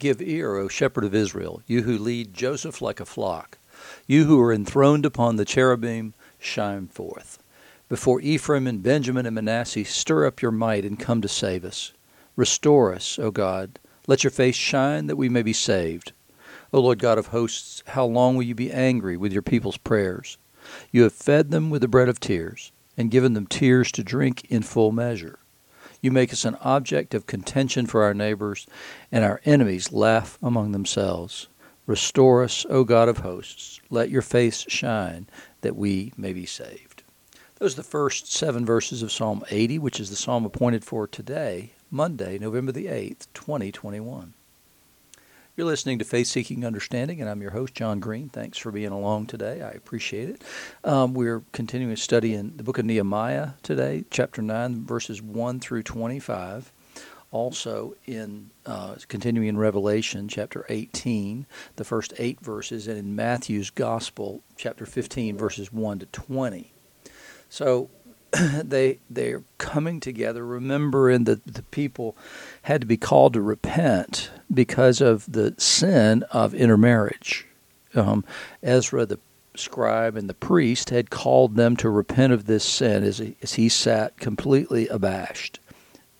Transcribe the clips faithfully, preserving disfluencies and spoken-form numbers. Give ear, O shepherd of Israel, you who lead Joseph like a flock. You who are enthroned upon the cherubim, shine forth. Before Ephraim and Benjamin and Manasseh, stir up your might and come to save us. Restore us, O God. Let your face shine that we may be saved. O Lord God of hosts, how long will you be angry with your people's prayers? You have fed them with the bread of tears, and given them tears to drink in full measure. You make us an object of contention for our neighbors, and our enemies laugh among themselves. Restore us, O God of hosts. Let your face shine, that we may be saved. Those are the first seven verses of Psalm eighty, which is the psalm appointed for today, Monday, November the eighth, twenty twenty-one. You're listening to Faith Seeking Understanding, and I'm your host, John Green. Thanks for being along today. I appreciate it. Um, we're continuing to study in the book of Nehemiah today, chapter nine, verses one through twenty-five. Also, in uh, continuing in Revelation, chapter eighteen, the first eight verses, and in Matthew's Gospel, chapter fifteen, verses one to twenty. So, they they're coming together, remembering that the people had to be called to repent because of the sin of intermarriage. Um, Ezra, the scribe and the priest, had called them to repent of this sin as he, as he sat completely abashed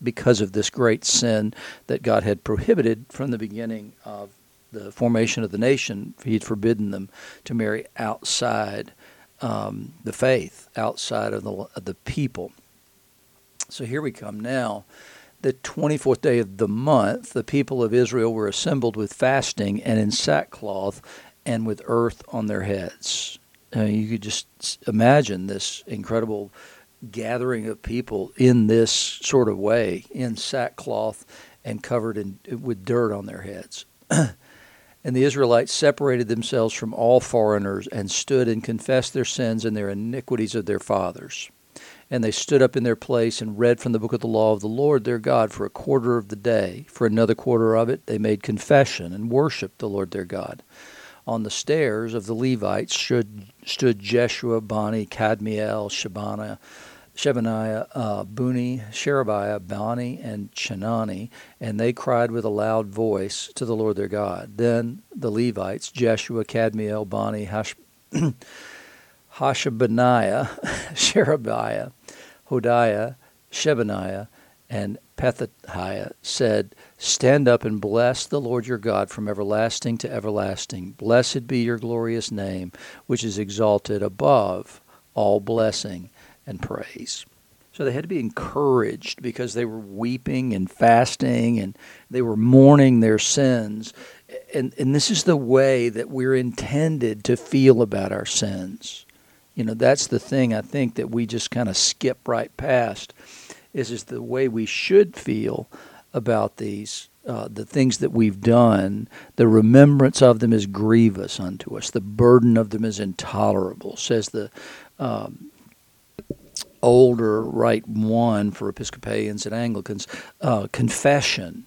because of this great sin that God had prohibited from the beginning of the formation of the nation. He had forbidden them to marry outside Um, the faith, outside of the, of the people. So here we come now. The twenty-fourth day of the month, the people of Israel were assembled with fasting and in sackcloth and with earth on their heads. Uh, you could just imagine this incredible gathering of people in this sort of way, in sackcloth and covered in, with dirt on their heads. And the Israelites separated themselves from all foreigners and stood and confessed their sins and their iniquities of their fathers. And they stood up in their place and read from the book of the law of the Lord their God for a quarter of the day. For another quarter of it they made confession and worshiped the Lord their God. On the stairs of the Levites stood, stood Jeshua, Bani, Kadmiel, Shabbana, Shebaniah, uh, Buni, Sherebiah, Bani, and Chanani, and they cried with a loud voice to the Lord their God. Then the Levites, Jeshua, Kadmiel, Bani, Hash- Hashabaniah, Sherebiah, Hodiah, Shebaniah, and Pethahiah said, "Stand up and bless the Lord your God from everlasting to everlasting. Blessed be your glorious name, which is exalted above all blessing and praise." So they had to be encouraged because they were weeping and fasting and they were mourning their sins. And and this is the way that we're intended to feel about our sins. You know, that's the thing I think that we just kind of skip right past is, is the way we should feel about these, uh, the things that we've done. The remembrance of them is grievous unto us. The burden of them is intolerable, says the Um, older right one for Episcopalians and Anglicans, uh, confession.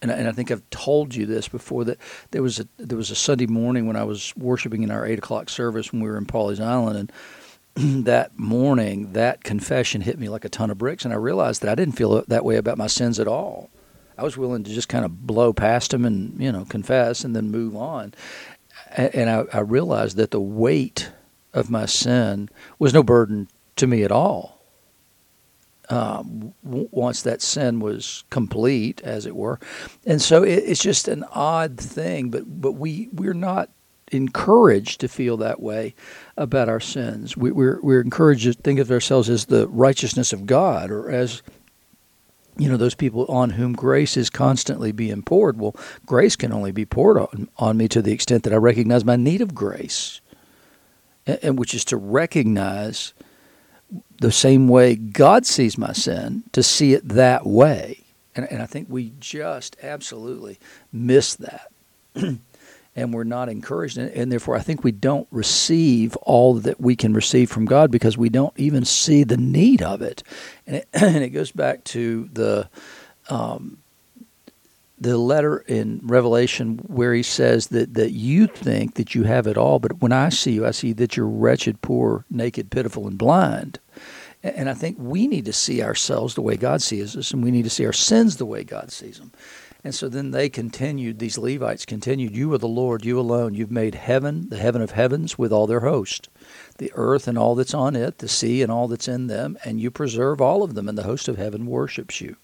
And, and I think I've told you this before, that there was a there was a Sunday morning when I was worshiping in our eight o'clock service when we were in Pawley's Island, and that morning that confession hit me like a ton of bricks, and I realized that I didn't feel that way about my sins at all. I was willing to just kind of blow past them and, you know, confess and then move on. And, and I, I realized that the weight of my sin was no burden to me at all. Um, w- once that sin was complete, as it were, and so it, it's just an odd thing. But but we we're not encouraged to feel that way about our sins. We, we're we're encouraged to think of ourselves as the righteousness of God, or as, you know, those people on whom grace is constantly being poured. Well, grace can only be poured on, on me to the extent that I recognize my need of grace, and, and which is to recognize, the same way God sees my sin, to see it that way. And, and I think we just absolutely miss that. And we're not encouraged. And, and therefore, I think we don't receive all that we can receive from God because we don't even see the need of it. And it, and it goes back to the um, the letter in Revelation where he says that, that you think that you have it all, but when I see you, I see that you're wretched, poor, naked, pitiful, and blind. And I think we need to see ourselves the way God sees us, and we need to see our sins the way God sees them. And so then they continued, these Levites continued, you are the Lord, you alone. You've made heaven, the heaven of heavens, with all their host, the earth and all that's on it, the sea and all that's in them, and you preserve all of them, and the host of heaven worships you.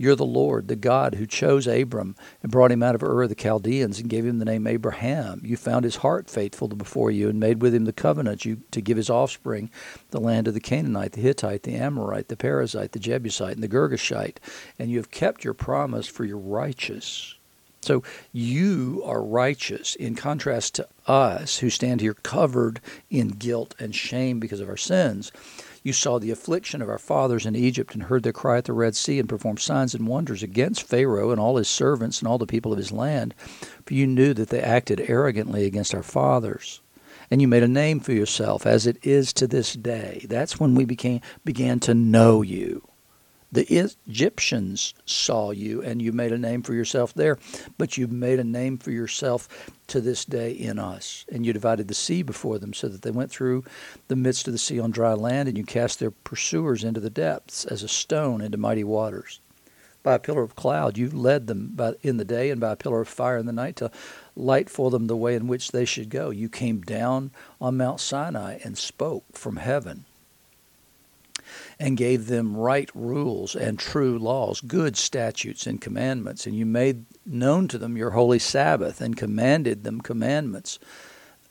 You're the Lord, the God who chose Abram and brought him out of Ur of the Chaldeans and gave him the name Abraham. You found his heart faithful before you and made with him the covenant you to give his offspring the land of the Canaanite, the Hittite, the Amorite, the Perizzite, the Jebusite, and the Girgashite. And you have kept your promise, for you're righteous. So you are righteous in contrast to us who stand here covered in guilt and shame because of our sins. You saw the affliction of our fathers in Egypt and heard their cry at the Red Sea and performed signs and wonders against Pharaoh and all his servants and all the people of his land. For you knew that they acted arrogantly against our fathers. And you made a name for yourself, as it is to this day. That's when we became began to know you. The Egyptians saw you, and you made a name for yourself there, but you've made a name for yourself to this day in us. And you divided the sea before them so that they went through the midst of the sea on dry land, and you cast their pursuers into the depths as a stone into mighty waters. By a pillar of cloud you led them by, in the day, and by a pillar of fire in the night to light for them the way in which they should go. You came down on Mount Sinai and spoke from heaven, and gave them right rules and true laws, good statutes and commandments. And you made known to them your holy Sabbath and commanded them commandments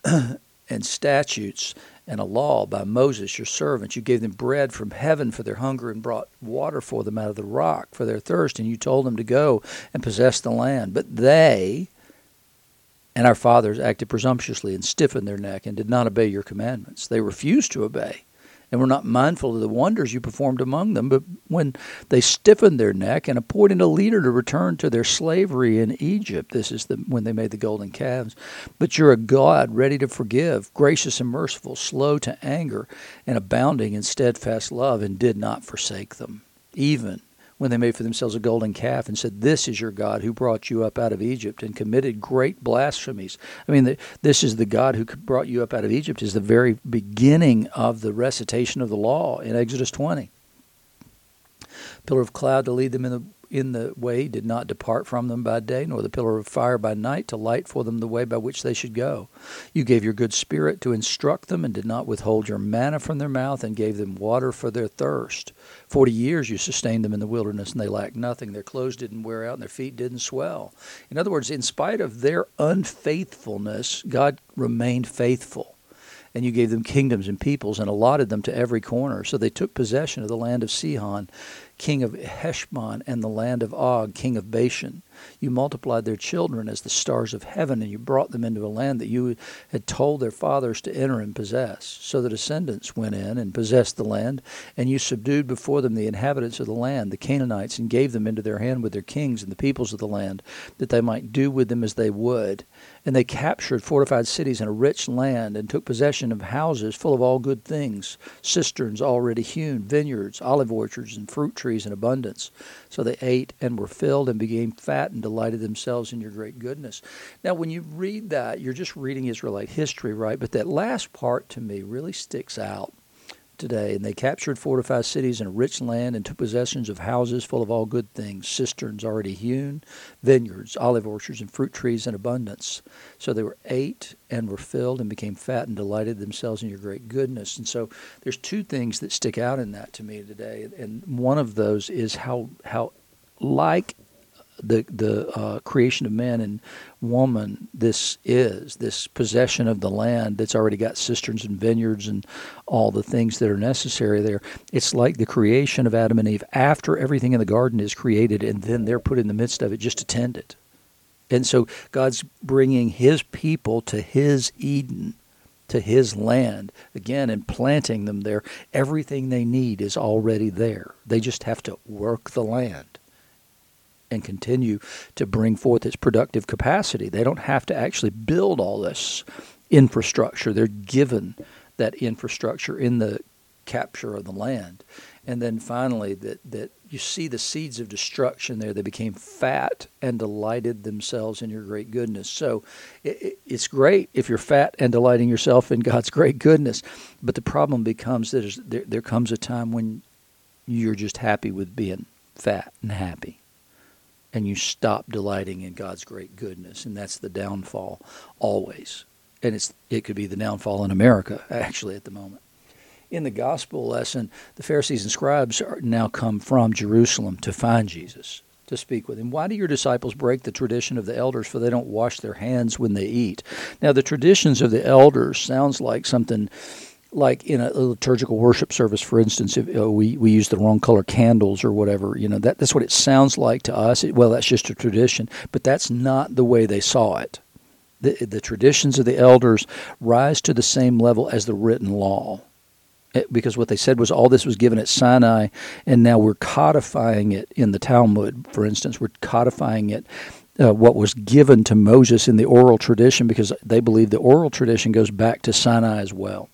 and statutes and a law by Moses your servant. You gave them bread from heaven for their hunger and brought water for them out of the rock for their thirst. And you told them to go and possess the land. But they and our fathers acted presumptuously and stiffened their neck and did not obey your commandments. They refused to obey. And were not mindful of the wonders you performed among them, but when they stiffened their neck and appointed a leader to return to their slavery in Egypt. This is the, when they made the golden calves. But you're a God ready to forgive, gracious and merciful, slow to anger, and abounding in steadfast love, and did not forsake them, even when they made for themselves a golden calf and said, this is your God who brought you up out of Egypt, and committed great blasphemies. I mean, the, this is the God who brought you up out of Egypt is the very beginning of the recitation of the law in Exodus twenty. Pillar of cloud to lead them in the in the way did not depart from them by day, nor the pillar of fire by night to light for them the way by which they should go. You gave your good spirit to instruct them and did not withhold your manna from their mouth and gave them water for their thirst. Forty years you sustained them in the wilderness and they lacked nothing. Their clothes didn't wear out and their feet didn't swell. In other words, in spite of their unfaithfulness, God remained faithful. And you gave them kingdoms and peoples and allotted them to every corner. So they took possession of the land of Sihon, king of Heshbon, and the land of Og, king of Bashan. You multiplied their children as the stars of heaven, and you brought them into a land that you had told their fathers to enter and possess. So the descendants went in and possessed the land, and you subdued before them the inhabitants of the land, the Canaanites, and gave them into their hand with their kings and the peoples of the land, that they might do with them as they would. And they captured fortified cities and a rich land, and took possession of houses full of all good things, cisterns already hewn, vineyards, olive orchards, and fruit trees in abundance. So they ate and were filled and became fat and delighted themselves in your great goodness. Now, when you read that, you're just reading Israelite history, right? But that last part to me really sticks out today. And they captured fortified cities and a rich land and took possessions of houses full of all good things, cisterns already hewn, vineyards, olive orchards, and fruit trees in abundance. So they were ate and were filled and became fat and delighted themselves in your great goodness. And so there's two things that stick out in that to me today. And one of those is how how like the the uh, creation of man and woman this is, this possession of the land that's already got cisterns and vineyards and all the things that are necessary there. It's like the creation of Adam and Eve after everything in the garden is created, and then they're put in the midst of it just to tend it. And so God's bringing his people to his Eden, to his land, again, and planting them there. Everything they need is already there. They just have to work the land and continue to bring forth its productive capacity. They don't have to actually build all this infrastructure. They're given that infrastructure in the capture of the land. And then finally, that, that you see the seeds of destruction there. They became fat and delighted themselves in your great goodness. So it, it, it's great if you're fat and delighting yourself in God's great goodness. But the problem becomes that there, there comes a time when you're just happy with being fat and happy. and you stop delighting in God's great goodness. And that's the downfall always. And it's it could be the downfall in America, actually, at the moment. In the gospel lesson, the Pharisees and scribes are now come from Jerusalem to find Jesus, to speak with him. Why do your disciples break the tradition of the elders, for they don't wash their hands when they eat? Now, the traditions of the elders sounds like something like in a liturgical worship service, for instance, if uh, we, we use the wrong color candles or whatever, you know, that, that's what it sounds like to us. It, well, that's just a tradition, but that's not the way they saw it. The, the traditions of the elders rise to the same level as the written law. Because what they said was all this was given at Sinai, and now we're codifying it in the Talmud, for instance. We're codifying it, uh, what was given to Moses in the oral tradition, because they believe the oral tradition goes back to Sinai as well.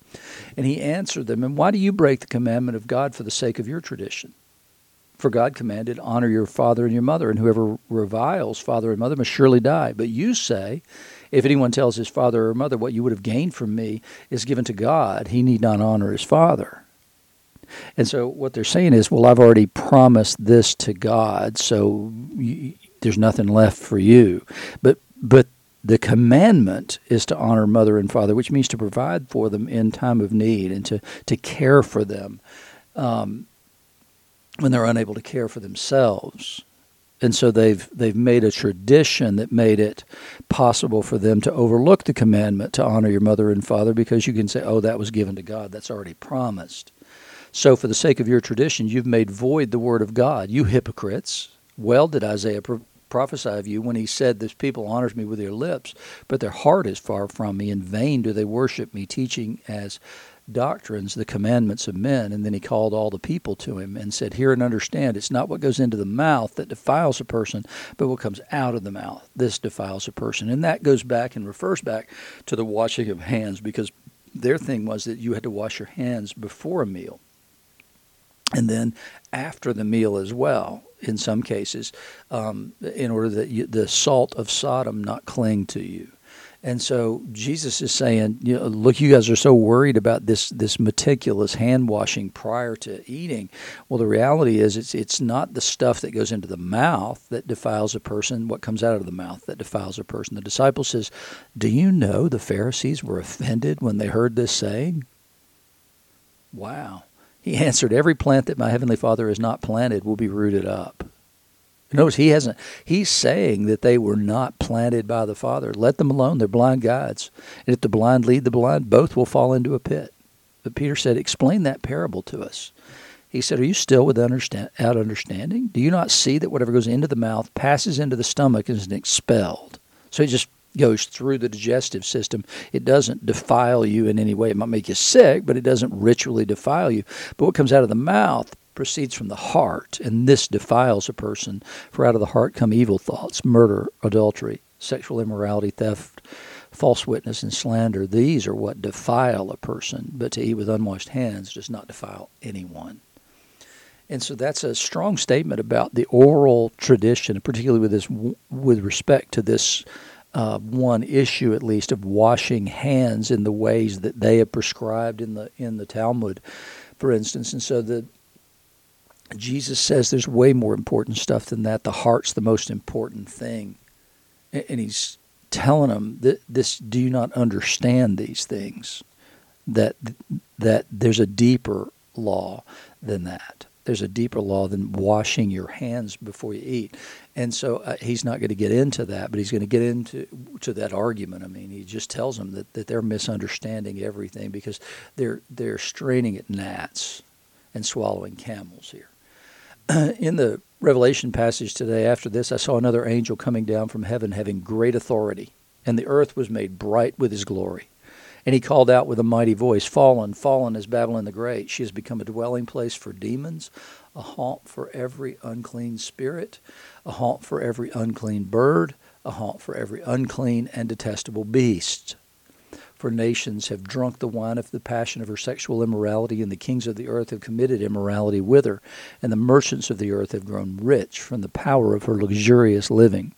And he answered them, and why do you break the commandment of God for the sake of your tradition? For God commanded, honor your father and your mother, and whoever reviles father and mother must surely die. But you say, if anyone tells his father or mother what you would have gained from me is given to God, he need not honor his father. And so what they're saying is, well, I've already promised this to God, so you, there's nothing left for you. But but the commandment is to honor mother and father, which means to provide for them in time of need and to, to care for them um, when they're unable to care for themselves. And so they've they've made a tradition that made it possible for them to overlook the commandment to honor your mother and father, because you can say, oh, that was given to God. That's already promised. So for the sake of your tradition, you've made void the word of God, you hypocrites. Well did Isaiah pro- prophesy of you when he said, this people honors me with their lips, but their heart is far from me. In vain do they worship me, teaching as doctrines the commandments of men. And then he called all the people to him and said, hear and understand, it's not what goes into the mouth that defiles a person, but what comes out of the mouth. This defiles a person. And that goes back and refers back to the washing of hands, because their thing was that you had to wash your hands before a meal and then after the meal as well, in some cases, um, in order that you, the salt of Sodom not cling to you. And so Jesus is saying, you know, look, you guys are so worried about this this meticulous hand washing prior to eating. Well, the reality is it's it's not the stuff that goes into the mouth that defiles a person, what comes out of the mouth that defiles a person. The disciple says, do you know the Pharisees were offended when they heard this saying? Wow. He answered, every plant that my heavenly Father has not planted will be rooted up. Notice he hasn't. He's saying that they were not planted by the Father. Let them alone. They're blind guides. And if the blind lead the blind, both will fall into a pit. But Peter said, explain that parable to us. He said, are you still without understand, understanding? Do you not see that whatever goes into the mouth passes into the stomach and is expelled? So it just goes through the digestive system. It doesn't defile you in any way. It might make you sick, but it doesn't ritually defile you. But what comes out of the mouth proceeds from the heart, and this defiles a person. For out of the heart come evil thoughts, murder, adultery, sexual immorality, theft, false witness, and slander. These are what defile a person, but to eat with unwashed hands does not defile anyone. And so that's a strong statement about the oral tradition, particularly with this, with respect to this Uh, one issue, at least, of washing hands in the ways that they have prescribed in the in the Talmud, for instance. And so the Jesus says there's way more important stuff than that. The heart's the most important thing, and, and he's telling them that this do you not understand these things? That that there's a deeper law than that. There's a deeper law than washing your hands before you eat. And so uh, he's not going to get into that, but he's going to get into to that argument. I mean, he just tells them that, that they're misunderstanding everything because they're they're straining at gnats and swallowing camels here. Uh, in the Revelation passage today, after this, I saw another angel coming down from heaven having great authority, and the earth was made bright with his glory. And he called out with a mighty voice, fallen, fallen is Babylon the Great. She has become a dwelling place for demons, a haunt for every unclean spirit, a haunt for every unclean bird, a haunt for every unclean and detestable beast. For nations have drunk the wine of the passion of her sexual immorality, and the kings of the earth have committed immorality with her, and the merchants of the earth have grown rich from the power of her luxurious living.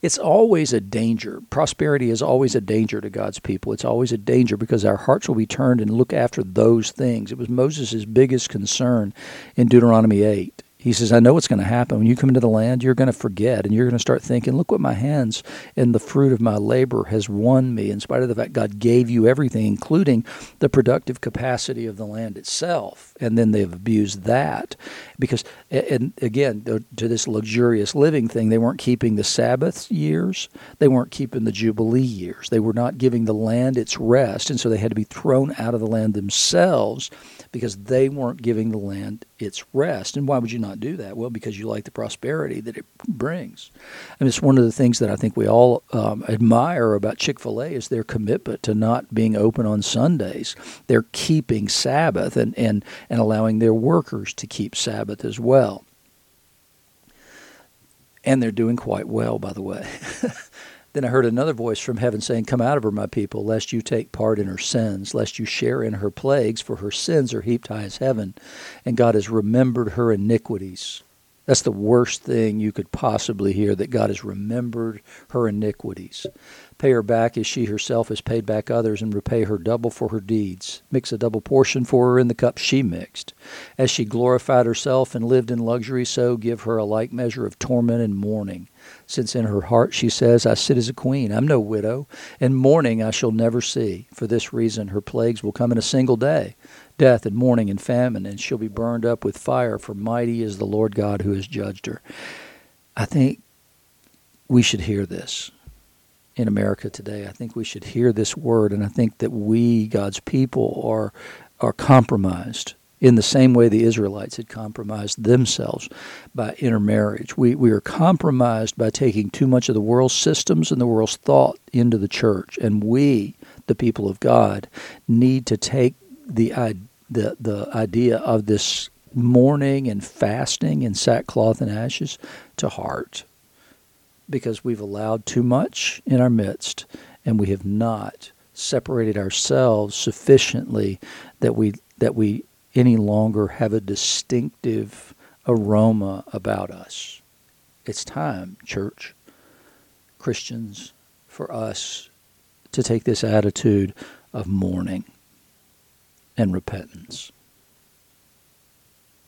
It's always a danger. Prosperity is always a danger to God's people. It's always a danger because our hearts will be turned and look after those things. It was Moses' biggest concern in Deuteronomy eight. He says, I know what's going to happen. When you come into the land, you're going to forget, and you're going to start thinking, look what my hands and the fruit of my labor has won me, in spite of the fact God gave you everything, including the productive capacity of the land itself. And then they've abused that because, and again, to this luxurious living thing, they weren't keeping the Sabbath years. They weren't keeping the Jubilee years. They were not giving the land its rest, and so they had to be thrown out of the land themselves because they weren't giving the land its rest. And why would you not do that? Well, because you like the prosperity that it brings. And it's one of the things that I think we all um, admire about Chick-fil-A is their commitment to not being open on Sundays. They're keeping Sabbath and, and, and allowing their workers to keep Sabbath as well. And they're doing quite well, by the way. Then I heard another voice from heaven saying, come out of her, my people, lest you take part in her sins, lest you share in her plagues, for her sins are heaped high as heaven, and God has remembered her iniquities. That's the worst thing you could possibly hear, that God has remembered her iniquities. Pay her back as she herself has paid back others, and repay her double for her deeds. Mix a double portion for her in the cup she mixed. As she glorified herself and lived in luxury, so give her a like measure of torment and mourning. Since in her heart she says, I sit as a queen, I'm no widow, and mourning I shall never see. For this reason her plagues will come in a single day, death and mourning and famine, and she'll be burned up with fire, for mighty is the Lord God who has judged her. I think we should hear this in America today. I think we should hear this word, and I think that we, God's people, are are compromised in the same way the Israelites had compromised themselves by intermarriage. We we are compromised by taking too much of the world's systems and the world's thought into the church. And we, the people of God, need to take the the, the idea of this mourning and fasting and sackcloth and ashes to heart, because we've allowed too much in our midst, and we have not separated ourselves sufficiently that we that we... any longer have a distinctive aroma about us. It's time, church, Christians, for us to take this attitude of mourning and repentance.